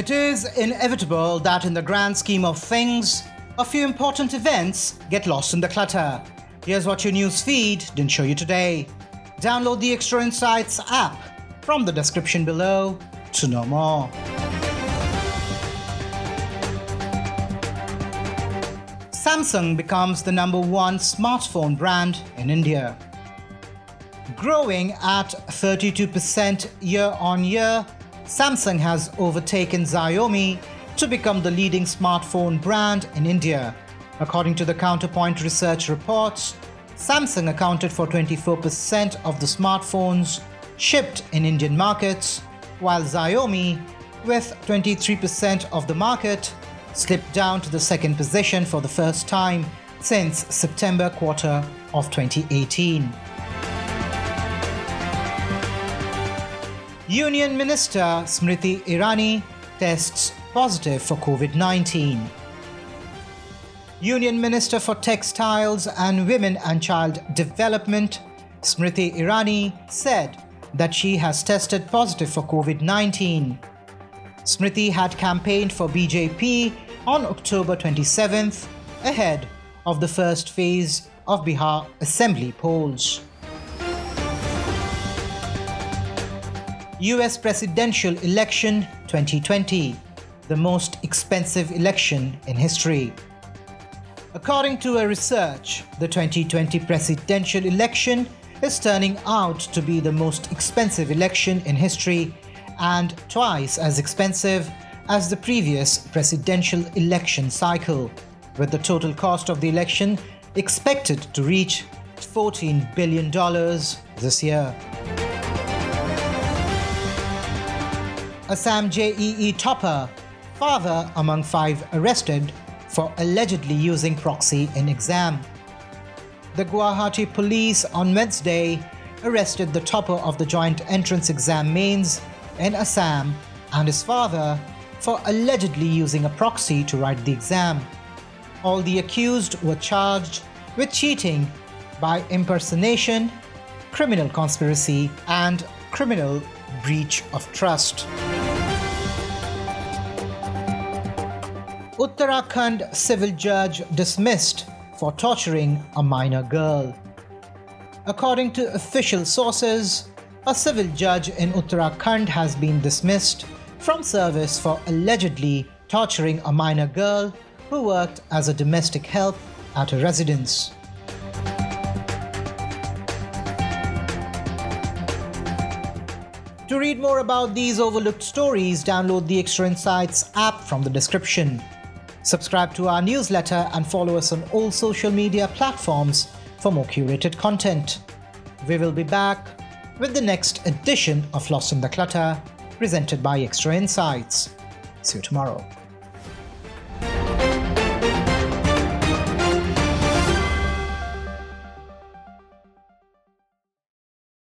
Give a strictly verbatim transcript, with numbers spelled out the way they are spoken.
It is inevitable that in the grand scheme of things, a few important events get lost in the clutter. Here's what your news feed didn't show you today. Download the Extra Insights app from the description below to know more. Samsung becomes the number one smartphone brand in India. Growing at thirty-two percent year-on-year, Samsung has overtaken Xiaomi to become the leading smartphone brand in India. According to the Counterpoint Research reports, Samsung accounted for twenty-four percent of the smartphones shipped in Indian markets, while Xiaomi, with twenty-three percent of the market, slipped down to the second position for the first time since September quarter of twenty eighteen. Union Minister Smriti Irani tests positive for COVID nineteen. Union Minister for Textiles and Women and Child Development, Smriti Irani, said that she has tested positive for COVID nineteen. Smriti had campaigned for B J P on October twenty-seventh, ahead of the first phase of Bihar Assembly polls. U S Presidential Election twenty twenty, the most expensive election in history. According to a research, the twenty twenty presidential election is turning out to be the most expensive election in history and twice as expensive as the previous presidential election cycle, with the total cost of the election expected to reach fourteen billion dollars this year. Assam J E E topper, father among five arrested for allegedly using proxy in exam. The Guwahati police on Wednesday arrested the topper of the joint entrance exam mains in Assam and his father for allegedly using a proxy to write the exam. All the accused were charged with cheating by impersonation, criminal conspiracy, and criminal breach of trust. Uttarakhand civil judge dismissed for torturing a minor girl. According to official sources, a civil judge in Uttarakhand has been dismissed from service for allegedly torturing a minor girl who worked as a domestic help at a residence. To read more about these overlooked stories, download the Extra Insights app from the description. Subscribe to our newsletter and follow us on all social media platforms for more curated content. We will be back with the next edition of Lost in the Clutter, presented by Extra Insights. See you tomorrow.